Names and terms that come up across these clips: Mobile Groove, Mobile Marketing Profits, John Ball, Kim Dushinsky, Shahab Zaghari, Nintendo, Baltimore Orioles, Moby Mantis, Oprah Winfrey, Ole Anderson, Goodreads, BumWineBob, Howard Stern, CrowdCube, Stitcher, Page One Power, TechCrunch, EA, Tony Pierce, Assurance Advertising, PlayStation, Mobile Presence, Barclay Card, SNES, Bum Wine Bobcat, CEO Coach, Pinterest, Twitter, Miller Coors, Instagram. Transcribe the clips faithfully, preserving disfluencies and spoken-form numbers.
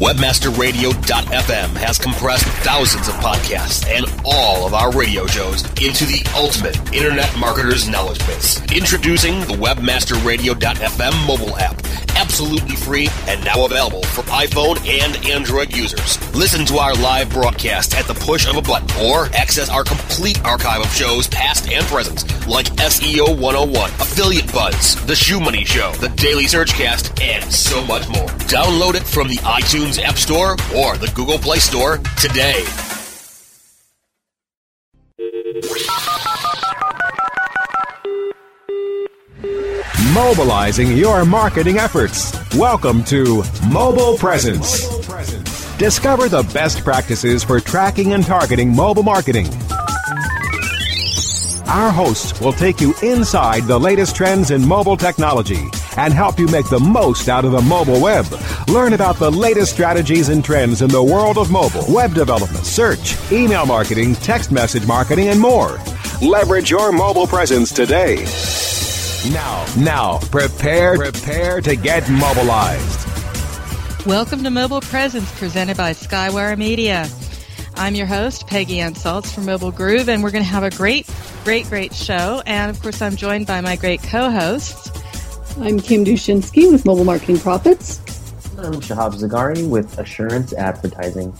Webmaster Radio dot f m has compressed thousands of podcasts and all of our radio shows into the ultimate internet marketer's knowledge base. Introducing the Webmaster Radio dot f m mobile app, absolutely free and now available for iPhone and Android users. Listen to our live broadcast at the push of a button or access our complete archive of shows past and present, like S E O one oh one, Affiliate Buzz, The Shoe Money Show, The Daily Search Cast, and so much more. Download it from the iTunes App Store or the Google Play Store today. Mobilizing your marketing efforts. Welcome to Mobile Presence. Discover the best practices for tracking and targeting mobile marketing. Our hosts will take you inside the latest trends in mobile technology and help you make the most out of the mobile web. Learn about the latest strategies and trends in the world of mobile, web development, search, email marketing, text message marketing, and more. Leverage your mobile presence today. Now, now, prepare, prepare to get mobilized. Welcome to Mobile Presence, presented by Skywire Media. I'm your host, Peggy Anne Saltz from Mobile Groove, and we're going to have a great Great, great show. And of course, I'm joined by my great co-hosts. I'm Kim Dushinsky with Mobile Marketing Profits. And I'm Shahab Zaghari with Assurance Advertising.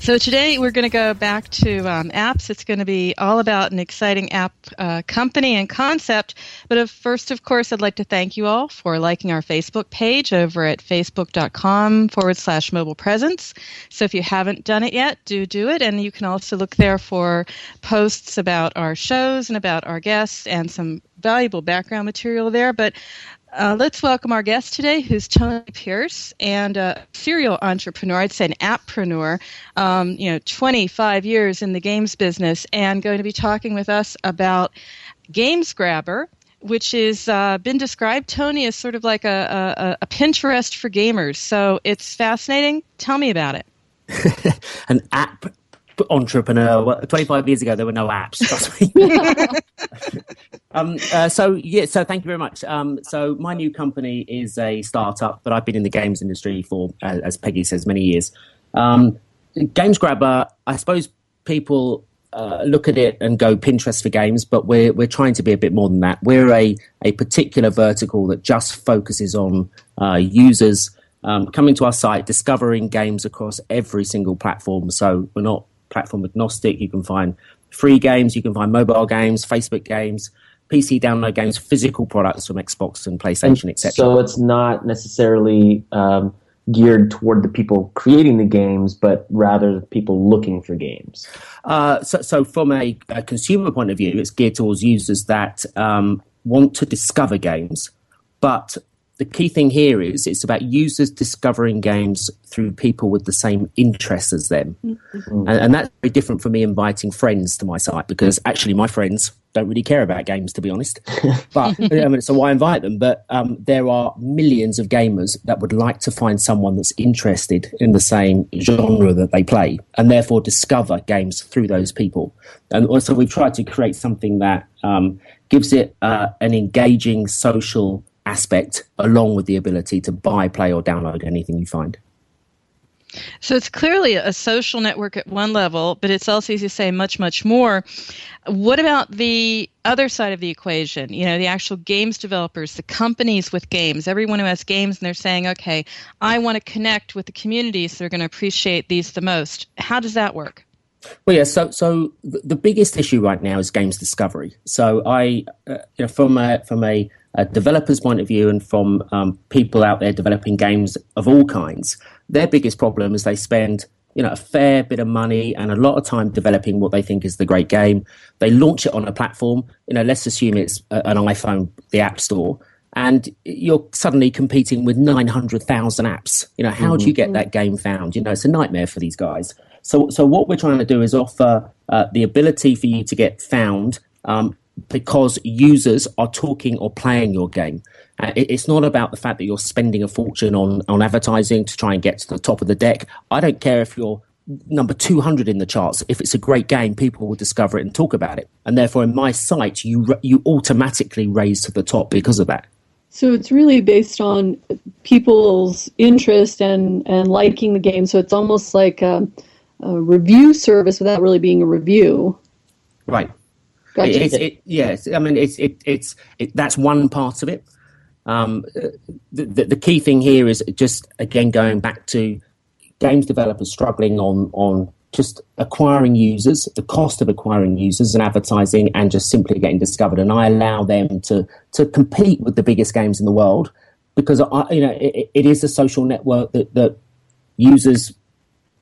So today we're going to go back to um, apps. It's going to be all about an exciting app uh, company and concept. But first, of course, I'd like to thank you all for liking our Facebook page over at facebook.com forward slash mobile presence. So if you haven't done it yet, do do it. And you can also look there for posts about our shows and about our guests and some valuable background material there. But Uh, let's welcome our guest today, who's Tony Pierce, and a serial entrepreneur, I'd say an appreneur, um, you know, twenty-five years in the games business, and going to be talking with us about Games Grabber, which has uh, been described, Tony, as sort of like a, a, a Pinterest for gamers. So it's fascinating. Tell me about it. An app entrepreneur. Well, twenty-five years ago, there were no apps. um, uh, so, yeah, so thank you very much. Um, so my new company is a startup, but I've been in the games industry for, uh, as Peggy says, many years. Um, Games Grabber, I suppose people uh, look at it and go Pinterest for games, but we're we're trying to be a bit more than that. We're a, a particular vertical that just focuses on uh, users um, coming to our site, discovering games across every single platform. So we're not platform agnostic. You can find free games, you can find mobile games, Facebook games, P C download games, physical products from Xbox and PlayStation, et cetera. So it's not necessarily um, geared toward the people creating the games, but rather the people looking for games. Uh, so, so from a, a consumer point of view, it's geared towards users that um, want to discover games. But the key thing here is it's about users discovering games through people with the same interests as them. Mm-hmm. And, and that's very different from me inviting friends to my site, because actually my friends don't really care about games, to be honest. But I mean, so why invite them? But um, there are millions of gamers that would like to find someone that's interested in the same genre that they play and therefore discover games through those people. And also we've tried to create something that um, gives it uh, an engaging social aspect, along with the ability to buy, play, or download anything you find. So it's clearly a social network at one level, but it's also easy to say much, much more. What about the other side of the equation? You know, the actual games developers, the companies with games, everyone who has games, and they're saying, okay, I want to connect with the communities that are going to appreciate these the most. How does that work? Well, yeah, so so the biggest issue right now is games discovery. So I, uh, you know, from a, from a, a developer's point of view and from um, people out there developing games of all kinds, their biggest problem is they spend, you know, a fair bit of money and a lot of time developing what they think is the great game. They launch it on a platform, you know, let's assume it's an iPhone, the App Store, and you're suddenly competing with nine hundred thousand apps. You know, how mm-hmm. do you get that game found? You know, it's a nightmare for these guys. So so what we're trying to do is offer uh, the ability for you to get found um, because users are talking or playing your game. Uh, it, it's not about the fact that you're spending a fortune on, on advertising to try and get to the top of the deck. I don't care if you're number two hundred in the charts. If it's a great game, people will discover it and talk about it. And therefore, in my site, you you automatically raise to the top because of that. So it's really based on people's interest and, and liking the game. So it's almost like a, a review service without really being a review. Right. Gotcha. It, it, it, yes. I mean, it's it, it's it, that's one part of it. Um, the, the, the key thing here is just, again, going back to games developers struggling on, on just acquiring users, the cost of acquiring users and advertising and just simply getting discovered. And I allow them to, to compete with the biggest games in the world because, I, you know, it, it is a social network that, that users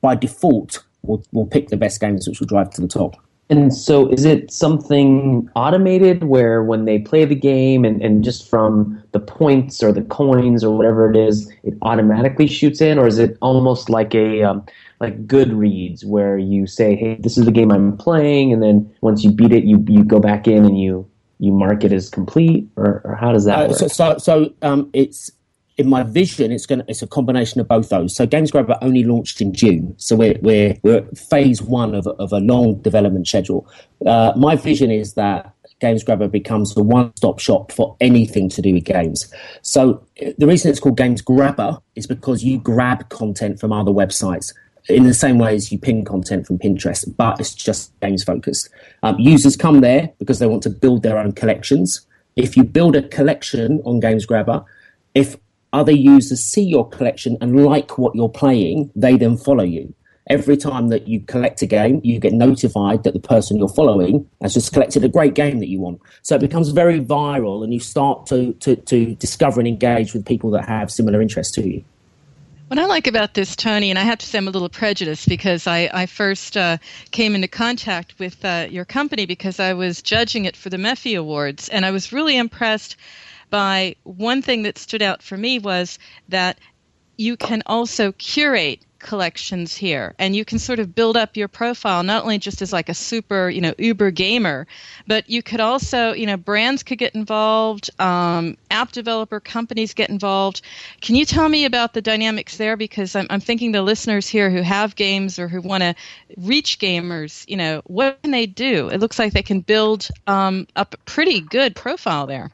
by default will, will pick the best games which will drive to the top. And so is it something automated where when they play the game and, and just from the points or the coins or whatever it is, it automatically shoots in? Or is it almost like a um, like Goodreads where you say, hey, this is the game I'm playing, and then once you beat it, you you go back in and you, you mark it as complete? Or, or how does that uh, work? So, so, so um, it's... In my vision, it's going to, it's a combination of both those. So Games Grabber only launched in June, so we're we're we're at phase one of of a long development schedule. Uh, my vision is that Games Grabber becomes the one stop shop for anything to do with games. So the reason it's called Games Grabber is because you grab content from other websites in the same way as you pin content from Pinterest, but it's just games focused. Um, users come there because they want to build their own collections. If you build a collection on Games Grabber, if other users see your collection and like what you're playing, they then follow you. Every time that you collect a game, you get notified that the person you're following has just collected a great game that you want. So it becomes very viral and you start to, to, to discover and engage with people that have similar interests to you. What I like about this, Tony, and I have to say I'm a little prejudiced because I, I first uh, came into contact with uh, your company because I was judging it for the Mephi Awards, and I was really impressed by one thing that stood out for me was that you can also curate collections here, and you can sort of build up your profile not only just as like a super, you know, uber gamer, but you could also, you know, brands could get involved, um, app developer companies get involved. Can you tell me about the dynamics there? Because I'm, I'm thinking the listeners here who have games or who want to reach gamers, you know, what can they do? It looks like they can build um, up a pretty good profile there.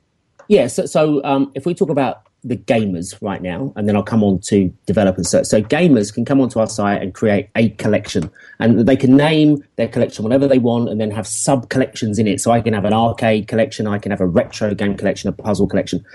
Yeah, so, so um, if we talk about the gamers right now, and then I'll come on to developers. So, so gamers can come onto our site and create a collection, and they can name their collection whatever they want and then have sub-collections in it. So I can have an arcade collection, I can have a retro game collection, a puzzle collection.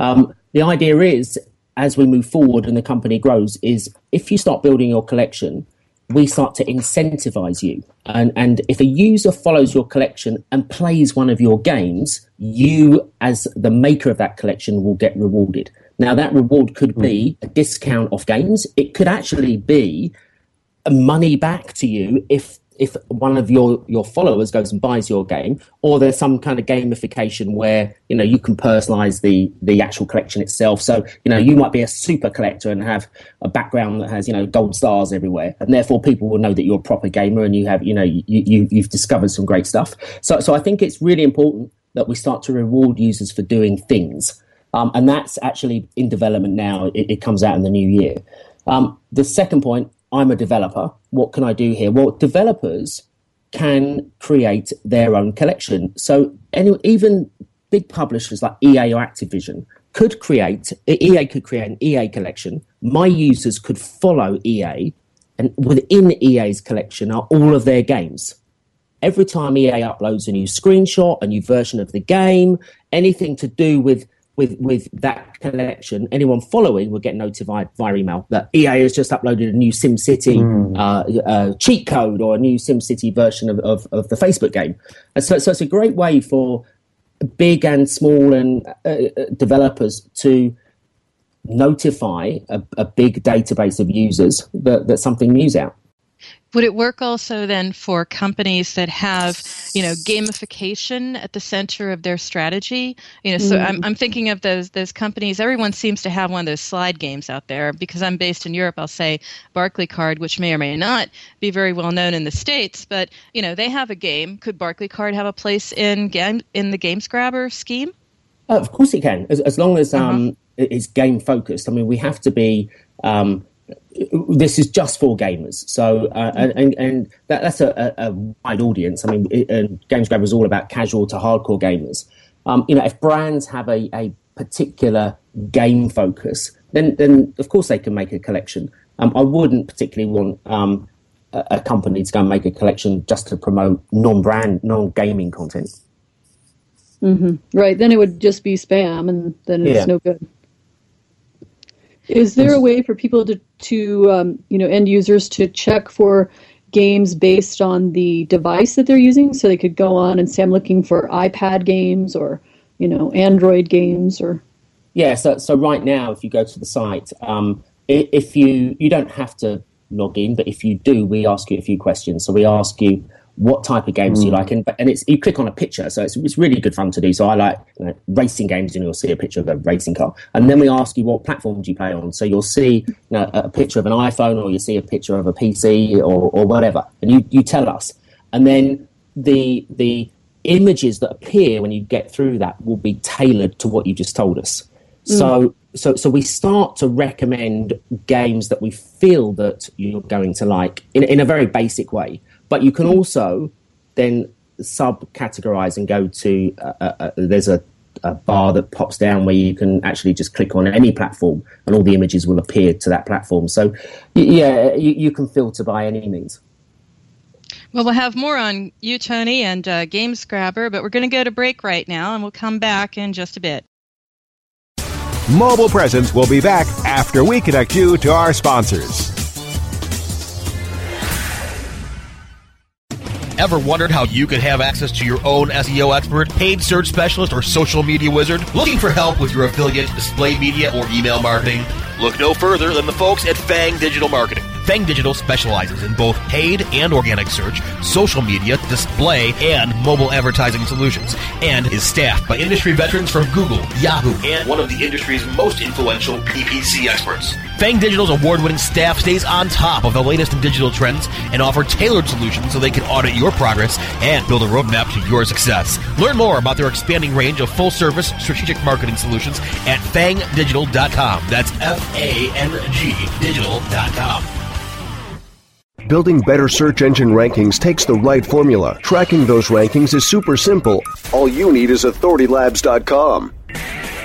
Um, the idea is, as we move forward and the company grows, is if you start building your collection, we start to incentivize you. And, and if a user follows your collection and plays one of your games, you as the maker of that collection will get rewarded. Now, that reward could be a discount off games. It could actually be money back to you if if one of your, your followers goes and buys your game, or there's some kind of gamification where, you know, you can personalize the, the actual collection itself. So, you know, you might be a super collector and have a background that has, you know, gold stars everywhere. And therefore people will know that you're a proper gamer and you have, you know, you, you, you've discovered some great stuff. So, so I think it's really important that we start to reward users for doing things. Um, and that's actually in development now. It, it comes out in the new year. Um, the second point, I'm a developer. What can I do here? Well, developers can create their own collection. So any, even big publishers like E A or Activision could create, E A could create an E A collection. My users could follow E A, and within E A's collection are all of their games. Every time E A uploads a new screenshot, a new version of the game, anything to do with with with that collection, anyone following will get notified via email that E A has just uploaded a new SimCity mm. uh, uh, cheat code or a new SimCity version of, of, of the Facebook game. And so, so it's a great way for big and small and uh, developers to notify a, a big database of users that, that something new's out. Would it work also then for companies that have, you know, gamification at the center of their strategy? You know, so mm. I'm I'm thinking of those those companies. Everyone seems to have one of those slide games out there. Because I'm based in Europe, I'll say Barclay Card, which may or may not be very well known in the States, but you know, they have a game. Could Barclay Card have a place in game in the Games Grabber scheme? Oh, of course it can, as as long as um uh-huh. it's game focused. I mean, we have to be. Um, This is just for gamers, so uh, and and that, that's a, a wide audience. I mean, it, and Games Grabber is all about casual to hardcore gamers. Um, you know, if brands have a, a particular game focus, then then of course they can make a collection. Um, I wouldn't particularly want um, a, a company to go and make a collection just to promote non-brand, non-gaming content. Mm-hmm. Right, then it would just be spam, and then it's yeah. no good. Is there a way for people to, to um, you know, end users to check for games based on the device that they're using? So they could go on and say, I'm looking for iPad games or, you know, Android games or... Yeah, so so right now, if you go to the site, um, if you, you don't have to log in, but if you do, we ask you a few questions. So we ask you what type of games mm. you like, and and it's you click on a picture, so it's it's really good fun to do. So I like you know, racing games, and you'll see a picture of a racing car, and then we ask you what platform do you play on. So you'll see you know, a picture of an iPhone, or you see a picture of a P C, or or whatever, and you, you tell us, and then the the images that appear when you get through that will be tailored to what you just told us. Mm. So so so we start to recommend games that we feel that you're going to like in in a very basic way. But you can also then sub-categorize and go to uh, uh, there's a, a bar that pops down where you can actually just click on any platform and all the images will appear to that platform. So, yeah, you, you can filter by any means. Well, we'll have more on you, Tony, and uh, Games Grabber, but we're going to go to break right now, and we'll come back in just a bit. Mobile Presence will be back after we connect you to our sponsors. Ever wondered how you could have access to your own S E O expert, paid search specialist, or social media wizard? Looking for help with your affiliate, display media, or email marketing? Look no further than the folks at Fang Digital Marketing. Fang Digital specializes in both paid and organic search, social media, display, and mobile advertising solutions, and is staffed by industry veterans from Google, Yahoo, and one of the industry's most influential P P C experts. Fang Digital's award-winning staff stays on top of the latest in digital trends and offer tailored solutions so they can audit your progress and build a roadmap to your success. Learn more about their expanding range of full-service strategic marketing solutions at fang digital dot com. That's F A N G digital dot com. Building better search engine rankings takes the right formula. Tracking those rankings is super simple. All you need is authority labs dot com.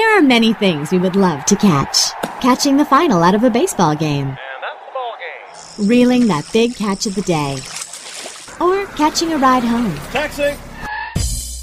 There are many things we would love to catch. Catching the final out of a baseball game. And that's the ball game. Reeling that big catch of the day. Or catching a ride home. Taxi!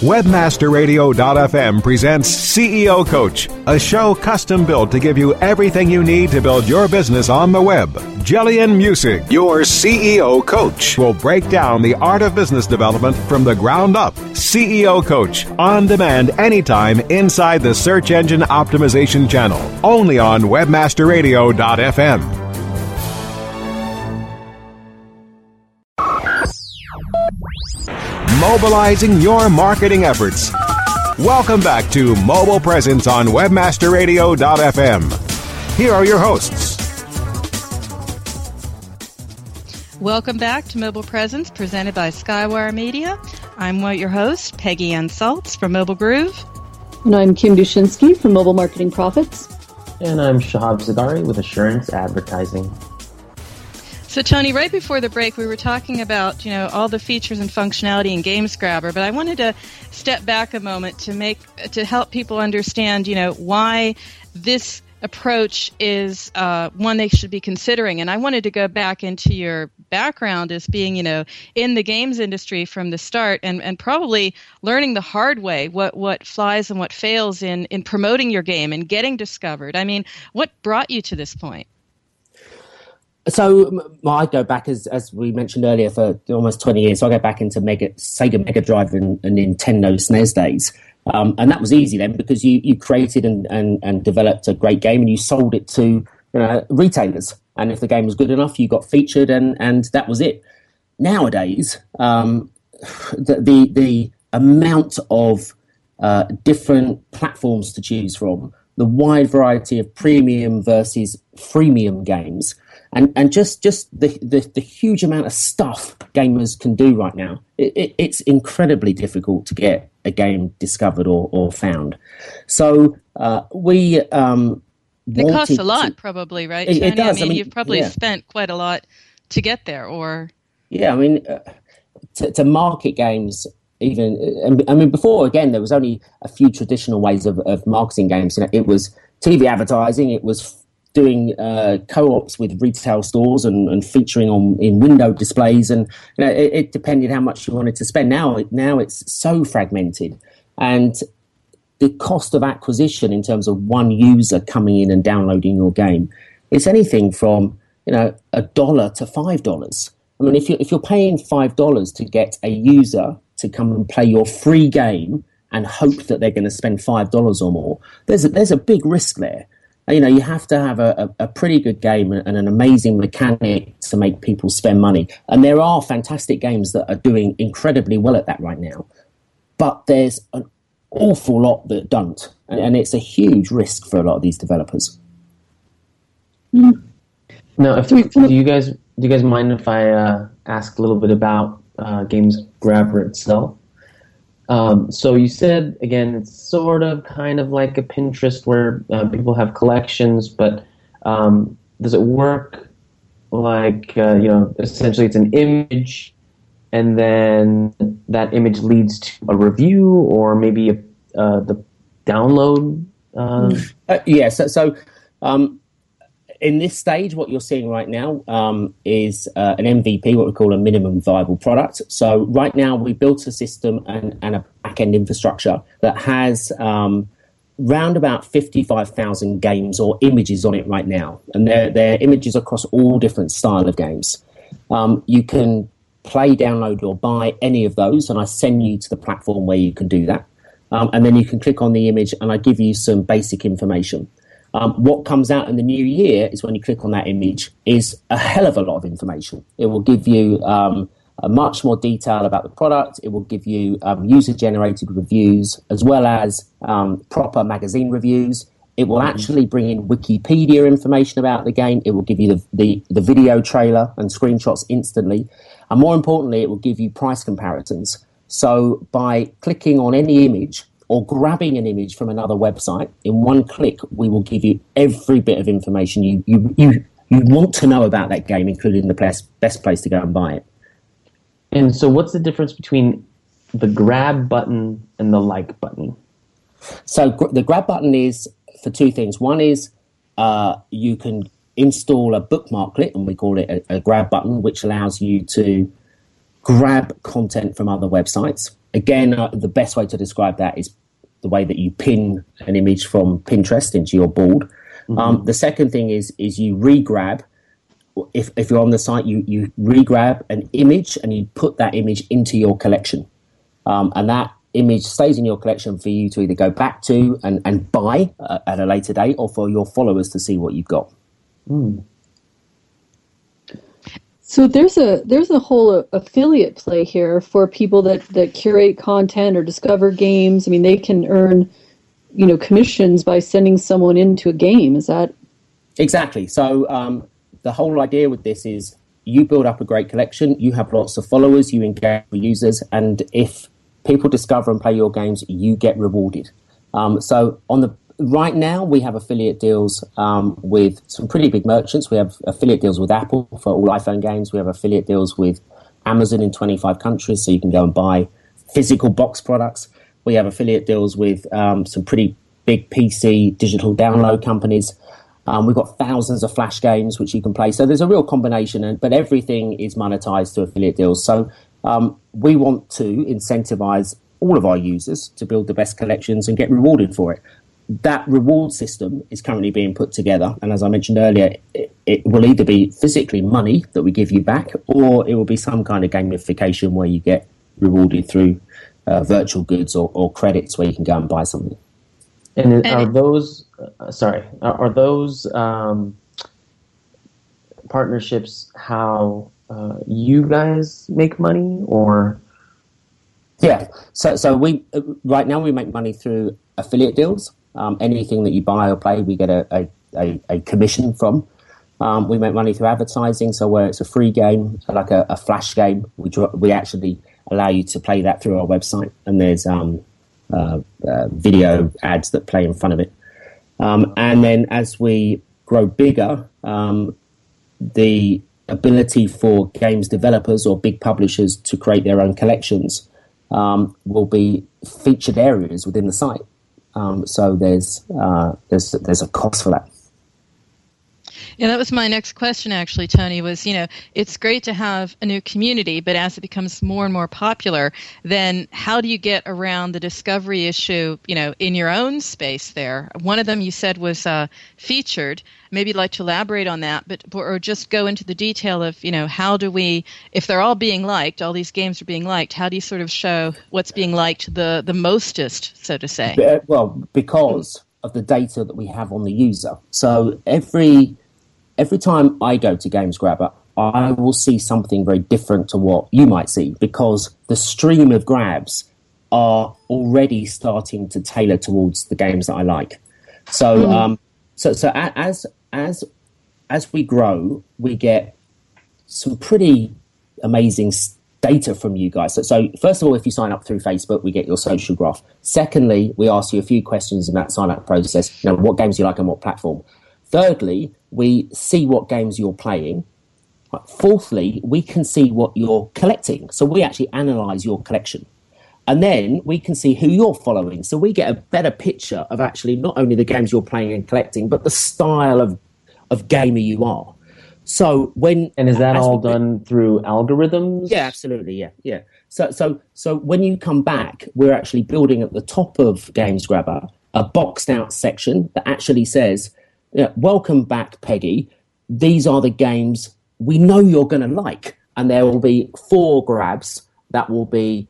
Webmaster Radio dot f m presents C E O Coach, a show custom-built to give you everything you need to build your business on the web. Jillian Music, your C E O Coach, will break down the art of business development from the ground up. C E O Coach, on demand anytime inside the search engine optimization channel, only on Webmaster Radio dot f m. Mobilizing your marketing efforts. Welcome back to Mobile Presence on Webmaster Radio dot f m. Here are your hosts. Welcome back to Mobile Presence, presented by Skywire Media. I'm your host, Peggy Anne Saltz from Mobile Groove. And I'm Kim Dushinsky from Mobile Marketing Profits. And I'm Shahab Zaghari with Assurance Advertising. So, Tony, right before the break, we were talking about, you know, all the features and functionality in Games Grabber, but I wanted to step back a moment to make to help people understand, you know, why this approach is uh, one they should be considering. And I wanted to go back into your background as being, you know, in the games industry from the start and, and probably learning the hard way what, what flies and what fails in, in promoting your game and getting discovered. I mean, what brought you to this point? So I go back, as as we mentioned earlier, for almost twenty years. So I go back into Mega, Sega Mega Drive and, and Nintendo S N E S days. Um, and that was easy then because you, you created and, and, and developed a great game and you sold it to you know, retailers. And if the game was good enough, you got featured and, and that was it. Nowadays, um, the, the, the amount of uh, different platforms to choose from, the wide variety of premium versus freemium games, And and just, just the, the, the huge amount of stuff gamers can do right now. It, it, it's incredibly difficult to get a game discovered or, or found. So uh, we um, It costs a lot to, probably, right? It, it does. I mean, I mean, you've probably yeah. spent quite a lot to get there. or Yeah, I mean, uh, to, to market games even... I mean, before, again, there was only a few traditional ways of, of marketing games. You know, it was T V advertising, it was doing uh, co-ops with retail stores and, and featuring on in window displays, and you know, it, it depended how much you wanted to spend. Now, now it's so fragmented, and the cost of acquisition in terms of one user coming in and downloading your game, it's anything from you know a dollar to five dollars. I mean, if you if you're paying five dollars to get a user to come and play your free game and hope that they're going to spend five dollars or more, there's a, there's a big risk there. You know, you have to have a, a pretty good game and an amazing mechanic to make people spend money. And there are fantastic games that are doing incredibly well at that right now. But there's an awful lot that don't. And it's a huge risk for a lot of these developers. Now, if, do you guys do you guys mind if I uh, ask a little bit about uh, Games Grabber itself? Um, so you said, again, it's sort of kind of like a Pinterest where uh, people have collections, but um, does it work like, uh, you know, essentially it's an image and then that image leads to a review or maybe a, uh, the download? Uh... Uh, yeah, so, so um, in this stage, what you're seeing right now um, is uh, an M V P, what we call a minimum viable product. So right now we built a system and, and a back-end infrastructure that has um, round about fifty-five thousand games or images on it right now. And they're, they're images across all different style of games. Um, you can play, download, or buy any of those, and I send you to the platform where you can do that. Um, and then you can click on the image and I give you some basic information. Um, what comes out in the new year is when you click on that image is a hell of a lot of information. It will give you um, a much more detail about the product. It will give you um, user-generated reviews as well as um, proper magazine reviews. It will actually bring in Wikipedia information about the game. It will give you the, the, the video trailer and screenshots instantly. And more importantly, it will give you price comparisons. So by clicking on any image or grabbing an image from another website, in one click, we will give you every bit of information you you, you, you want to know about that game, including the place, best place to go and buy it. And so what's the difference between the grab button and the like button? So gr- the grab button is for two things. One is uh, you can install a bookmarklet, and we call it a, a grab button, which allows you to grab content from other websites. again, uh, the best way to describe that is the way that you pin an image from Pinterest into your board. Mm-hmm. Um, the second thing is is you re-grab, if, if you're on the site, you, you re-grab an image and you put that image into your collection. Um, and that image stays in your collection for you to either go back to and, and buy uh, at a later date, or for your followers to see what you've got. Mm. So there's a there's a whole affiliate play here for people that, that curate content or discover games. I mean, they can earn, you know, commissions by sending someone into a game. Is that exactly? So um, the whole idea with this is you build up a great collection, you have lots of followers, you engage with users, and if people discover and play your games, you get rewarded. Um, so on the right now, we have affiliate deals um, with some pretty big merchants. We have affiliate deals with Apple for all iPhone games. We have affiliate deals with Amazon in twenty-five countries, so you can go and buy physical box products. We have affiliate deals with um, some pretty big P C digital download companies. Um, we've got thousands of Flash games which you can play. So there's a real combination, and, but everything is monetized through affiliate deals. So um, we want to incentivize all of our users to build the best collections and get rewarded for it. That reward system is currently being put together. And as I mentioned earlier, it, it will either be physically money that we give you back, or it will be some kind of gamification where you get rewarded through uh, virtual goods or, or credits where you can go and buy something. And are those, uh, sorry, are those um, partnerships how uh, you guys make money, or? Yeah. So, so we, right now we make money through affiliate deals. Um, anything that you buy or play, we get a, a, a, a commission from. Um, we make money through advertising, so where it's a free game, so like a, a Flash game, we draw, we actually allow you to play that through our website, and there's um, uh, uh, video ads that play in front of it. Um, and then as we grow bigger, um, the ability for games developers or big publishers to create their own collections um, will be featured areas within the site. Um, so there's uh, there's there's a cost for that. Yeah, that was my next question, actually, Tony, was, you know, it's great to have a new community, but as it becomes more and more popular, then how do you get around the discovery issue, you know, in your own space there? One of them you said was uh, featured. Maybe you'd like to elaborate on that, but or just go into the detail of, you know, how do we, if they're all being liked, all these games are being liked, how do you sort of show what's being liked the, the mostest, so to say? Well, because of the data that we have on the user. So every... Every time I go to Games Grabber, I will see something very different to what you might see, because the stream of grabs are already starting to tailor towards the games that I like. So, mm. um, so, so as as as we grow, we get some pretty amazing data from you guys. So, so, first of all, if you sign up through Facebook, we get your social graph. Secondly, we ask you a few questions in that sign up process. You know, what games you like on what platform. Thirdly, we see what games you're playing. Fourthly, we can see what you're collecting. So we actually analyze your collection. And then we can see who you're following. So we get a better picture of actually not only the games you're playing and collecting, but the style of, of gamer you are. So when and is that all done through algorithms? Yeah, absolutely. Yeah, yeah. So so so when you come back, we're actually building at the top of Games Grabber a boxed out section that actually says, yeah, welcome back, Peggy. These are the games we know you're going to like. And there will be four grabs that will be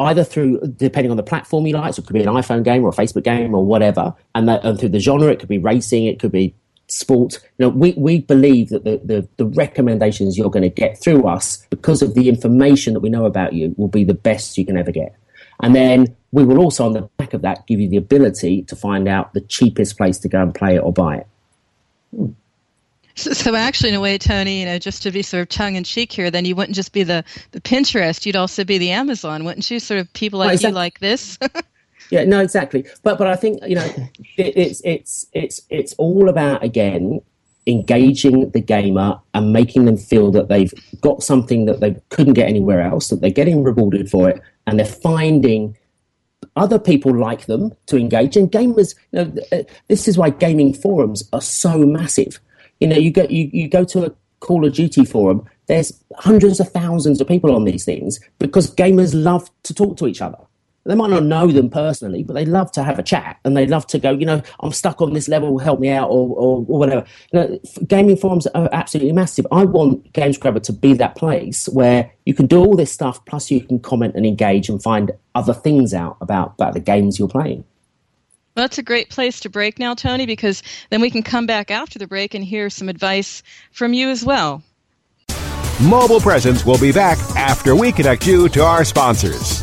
either through, depending on the platform you like, so it could be an iPhone game or a Facebook game or whatever, and, that, and through the genre, it could be racing, it could be sport. You know, we, we believe that the, the, the recommendations you're going to get through us, because of the information that we know about you, will be the best you can ever get. And then we will also, on the back of that, give you the ability to find out the cheapest place to go and play it or buy it. Hmm. So, so actually, in a way, Tony, you know, just to be sort of tongue-in-cheek here, then you wouldn't just be the, the Pinterest, you'd also be the Amazon, wouldn't you? Sort of people like oh, exactly. you like this. Yeah, no, exactly. But but I think, you know, it, it's it's it's it's all about, again, engaging the gamer and making them feel that they've got something that they couldn't get anywhere else, that they're getting rewarded for it, and they're finding other people like them to engage. And gamers, you know, this is why gaming forums are so massive. You know, you go you, you go to a Call of Duty forum, There's hundreds of thousands of people on these things because gamers love to talk to each other. They might not know them personally, but they love to have a chat and they love to go, you know, I'm stuck on this level, help me out, or, or, or whatever. You know, gaming forums are absolutely massive. I want Games Grabber to be that place where you can do all this stuff, plus you can comment and engage and find other things out about, about the games you're playing. Well, that's a great place to break now, Tony, because then we can come back after the break and hear some advice from you as well. Mobile Presence will be back after we connect you to our sponsors.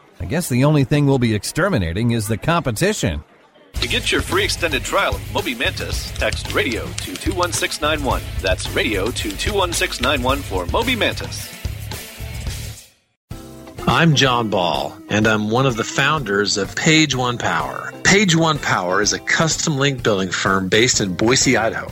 I guess the only thing we'll be exterminating is the competition. To get your free extended trial of Moby Mantis, text radio to two one six nine one. That's radio to two one six nine one for Moby Mantis. I'm John Ball, and I'm one of the founders of Page One Power. Page One Power is a custom link building firm based in Boise, Idaho.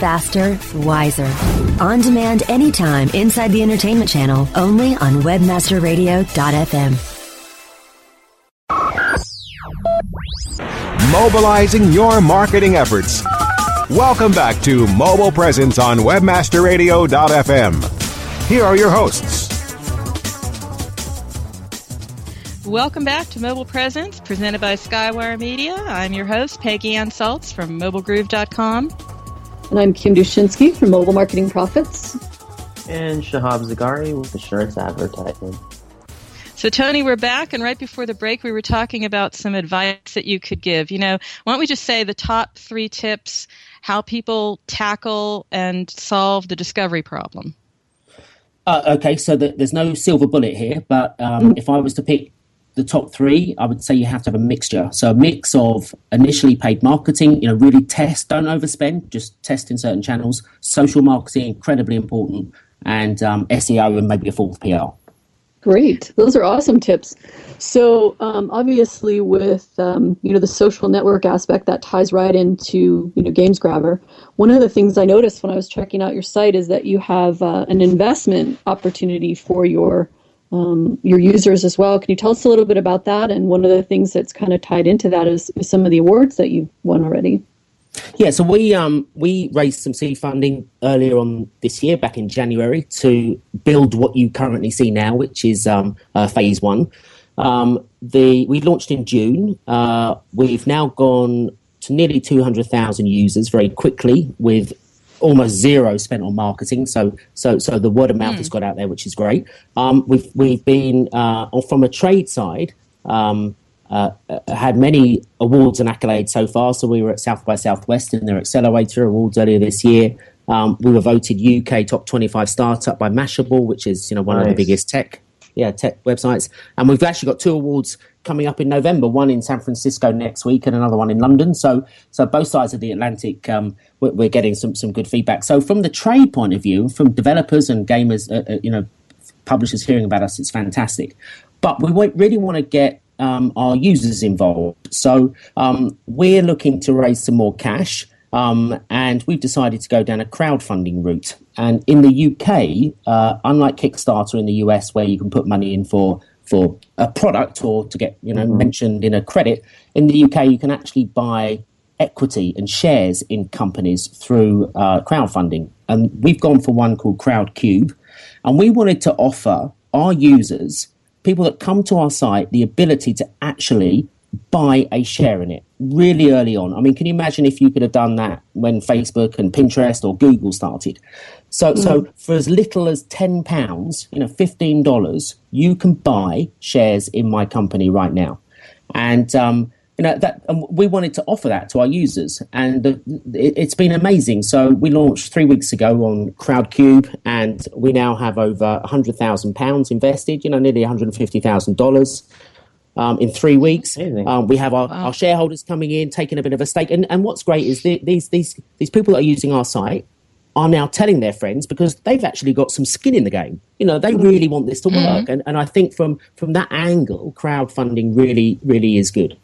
faster, wiser. On demand anytime inside the entertainment channel, only on webmaster radio dot f m. Mobilizing your marketing efforts. Welcome back to Mobile Presence on webmaster radio dot f m. Here are your hosts. Welcome back to Mobile Presence, presented by Skywire Media. I'm your host, Peggy Anne Saltz from mobile groove dot com. And I'm Kim Dushinsky from Mobile Marketing Profits. And Shahab Zaghari with Assurance Advertising. So, Tony, we're back, and right before the break, we were talking about some advice that you could give. You know, why don't we just say the top three tips, how people tackle and solve the discovery problem? Uh, okay, so the, there's no silver bullet here, but um, mm. if I was to pick the top three, I would say you have to have a mixture. So a mix of initially paid marketing, you know, really test, don't overspend, just test in certain channels. Social marketing, incredibly important, and um, S E O and maybe a fourth P R. Great. Those are awesome tips. So um, obviously with, um, you know, the social network aspect, that ties right into, you know, Games Grabber. One of the things I noticed when I was checking out your site is that you have uh, an investment opportunity for your Um, your users as well. Can you tell us a little bit about that? And one of the things that's kind of tied into that is, is some of the awards that you've won already. Yeah, so we um, we raised some seed funding earlier on this year, back in January, to build what you currently see now, which is um, uh, phase one. Um, the we launched in June. Uh, we've now gone to nearly two hundred thousand users very quickly with almost zero spent on marketing, so so so the word of mouth mm. has got out there, which is great. Um, we've we've been uh, from a trade side um, uh, had many awards and accolades so far. So we were at South by Southwest in their Accelerator Awards earlier this year. Um, we were voted U K top twenty-five startup by Mashable, which is you know one nice. of the biggest tech yeah tech websites. And we've actually got two awards coming up in November, one in San Francisco next week and another one in London. So so both sides of the Atlantic, um, we're, we're getting some, some good feedback. So from the trade point of view, from developers and gamers, uh, uh, you know, publishers hearing about us, it's fantastic. But we really want to get um, our users involved. So um, we're looking to raise some more cash, um, and we've decided to go down a crowdfunding route. And in the U K, uh, unlike Kickstarter in the U S, where you can put money in for for a product or to get, you know, mm-hmm. mentioned in a credit, in the U K you can actually buy equity and shares in companies through uh, crowdfunding. And we've gone for one called CrowdCube, and we wanted to offer our users, people that come to our site, the ability to actually buy a share in it really early on. I mean, can you imagine if you could have done that when Facebook and Pinterest or Google started? So, mm. so for as little as ten pounds, you know, fifteen dollars, you can buy shares in my company right now. And, um, you know, that um, we wanted to offer that to our users, and the, it, it's been amazing. So we launched three weeks ago on CrowdCube, and we now have over one hundred thousand pounds invested, you know, nearly one hundred fifty thousand dollars. Um, in three weeks, um, we have our, wow. our shareholders coming in, taking a bit of a stake. And, and what's great is the, these these these people that are using our site are now telling their friends, because they've actually got some skin in the game. You know, they really want this to work. Mm-hmm. And, and I think from, from that angle, crowdfunding really, really is good.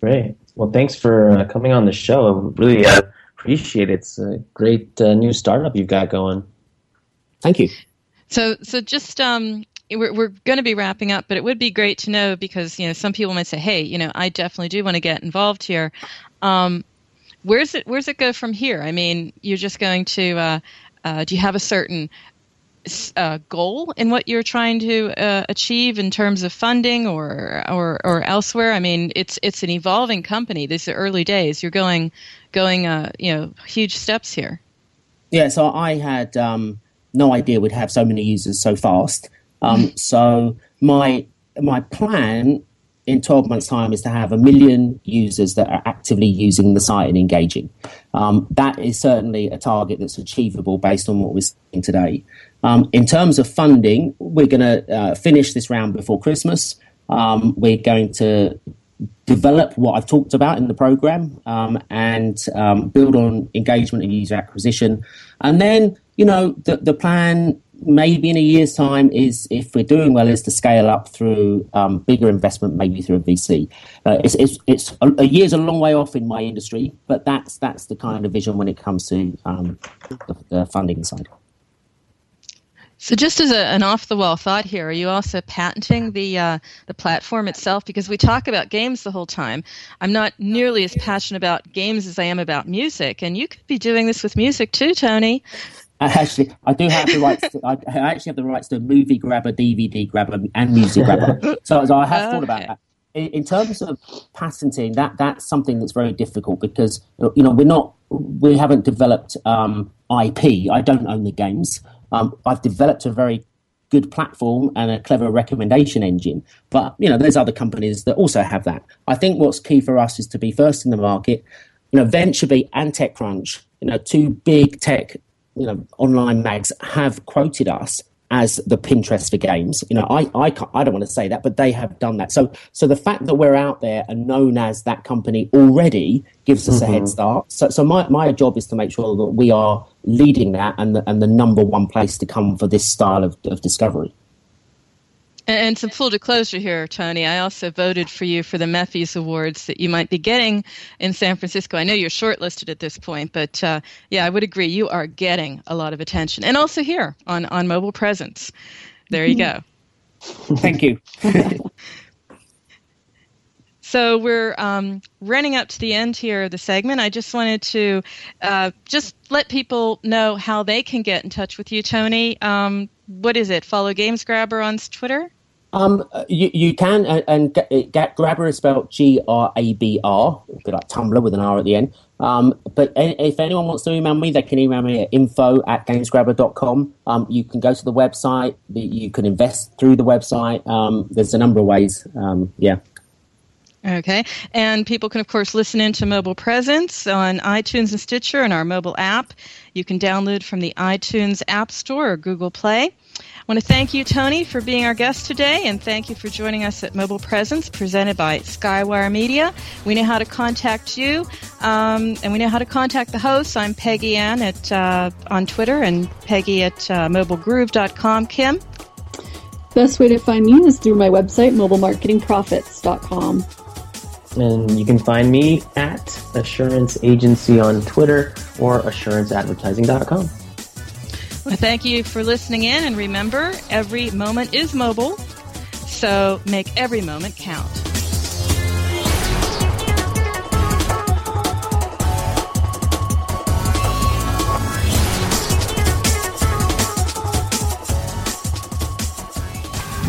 Great. Well, thanks for uh, coming on the show. I really uh, appreciate it. It's a great uh, new startup you've got going. Thank you. So, so just... Um We're, we're going to be wrapping up, but it would be great to know, because, you know, some people might say, hey, you know, I definitely do want to get involved here. Um, where's it, where's it go from here? I mean, you're just going to, uh, uh, do you have a certain uh, goal in what you're trying to uh, achieve in terms of funding or, or, or elsewhere? I mean, it's, it's an evolving company. These are early days. You're going, going, uh, you know, huge steps here. Yeah. So I had um, no idea we'd have so many users so fast. Um, so my my plan in twelve months' time is to have a million users that are actively using the site and engaging. Um, that is certainly a target that's achievable based on what we're seeing today. Um, in terms of funding, we're going to uh, finish this round before Christmas. Um, we're going to develop what I've talked about in the program um, and um, build on engagement and user acquisition. And then, you know, the, the plan... maybe in a year's time is, if we're doing well, is to scale up through um, bigger investment, maybe through a V C. Uh, it's it's, it's a, a year's a long way off in my industry, but that's that's the kind of vision when it comes to um, the, the funding side. So, just as a, an off-the-wall thought here, are you also patenting the uh, the platform itself? Because we talk about games the whole time. I'm not nearly as passionate about games as I am about music, and you could be doing this with music too, Tony. Actually, I do have the rights. To, I actually have the rights to Movie Grabber, D V D Grabber, and Music Grabber. So, so I have thought about that. In, in terms of patenting, that that's something that's very difficult, because, you know, we're not, we haven't developed um, I P. I don't own the games. Um, I've developed a very good platform and a clever recommendation engine, but, you know, there's other companies that also have that. I think what's key for us is to be first in the market. You know, VentureBeat and TechCrunch, you know, two big tech, you know, online mags have quoted us as the Pinterest for games. You know, I I, can't, I don't want to say that, but they have done that. So so the fact that we're out there and known as that company already gives us mm-hmm. a head start. So so my, my job is to make sure that we are leading that, and the, and the number one place to come for this style of, of discovery. And some full disclosure here, Tony, I also voted for you for the Mephi Awards that you might be getting in San Francisco. I know you're shortlisted at this point, but uh, yeah, I would agree. You are getting a lot of attention, and also here on, on Mobile Presence. There you go. Thank you. So we're um, running up to the end here of the segment. I just wanted to uh, just let people know how they can get in touch with you, Tony. Um, what is it? Follow Games Grabber on Twitter? Um, you, you can, and, and G- G- Grabber is spelled G R A B R, a bit like Tumblr with an R at the end. Um, but if anyone wants to email me, they can email me at info at games grabber dot com. Um, you can go to the website. You can invest through the website. Um, there's a number of ways. Um, yeah. Okay. And people can, of course, listen into Mobile Presence on iTunes and Stitcher and our mobile app. You can download from the iTunes App Store or Google Play. want to thank you, Tony, for being our guest today, and thank you for joining us at Mobile Presence, presented by Skywire Media. We know how to contact you, um, and we know how to contact the hosts. I'm Peggy Anne at uh, on Twitter, and Peggy at uh, mobile groove dot com. Kim? Best way to find me is through my website, mobile marketing profits dot com. And you can find me at Assurance Agency on Twitter or assurance advertising dot com. Well, thank you for listening in. And remember, every moment is mobile, so make every moment count.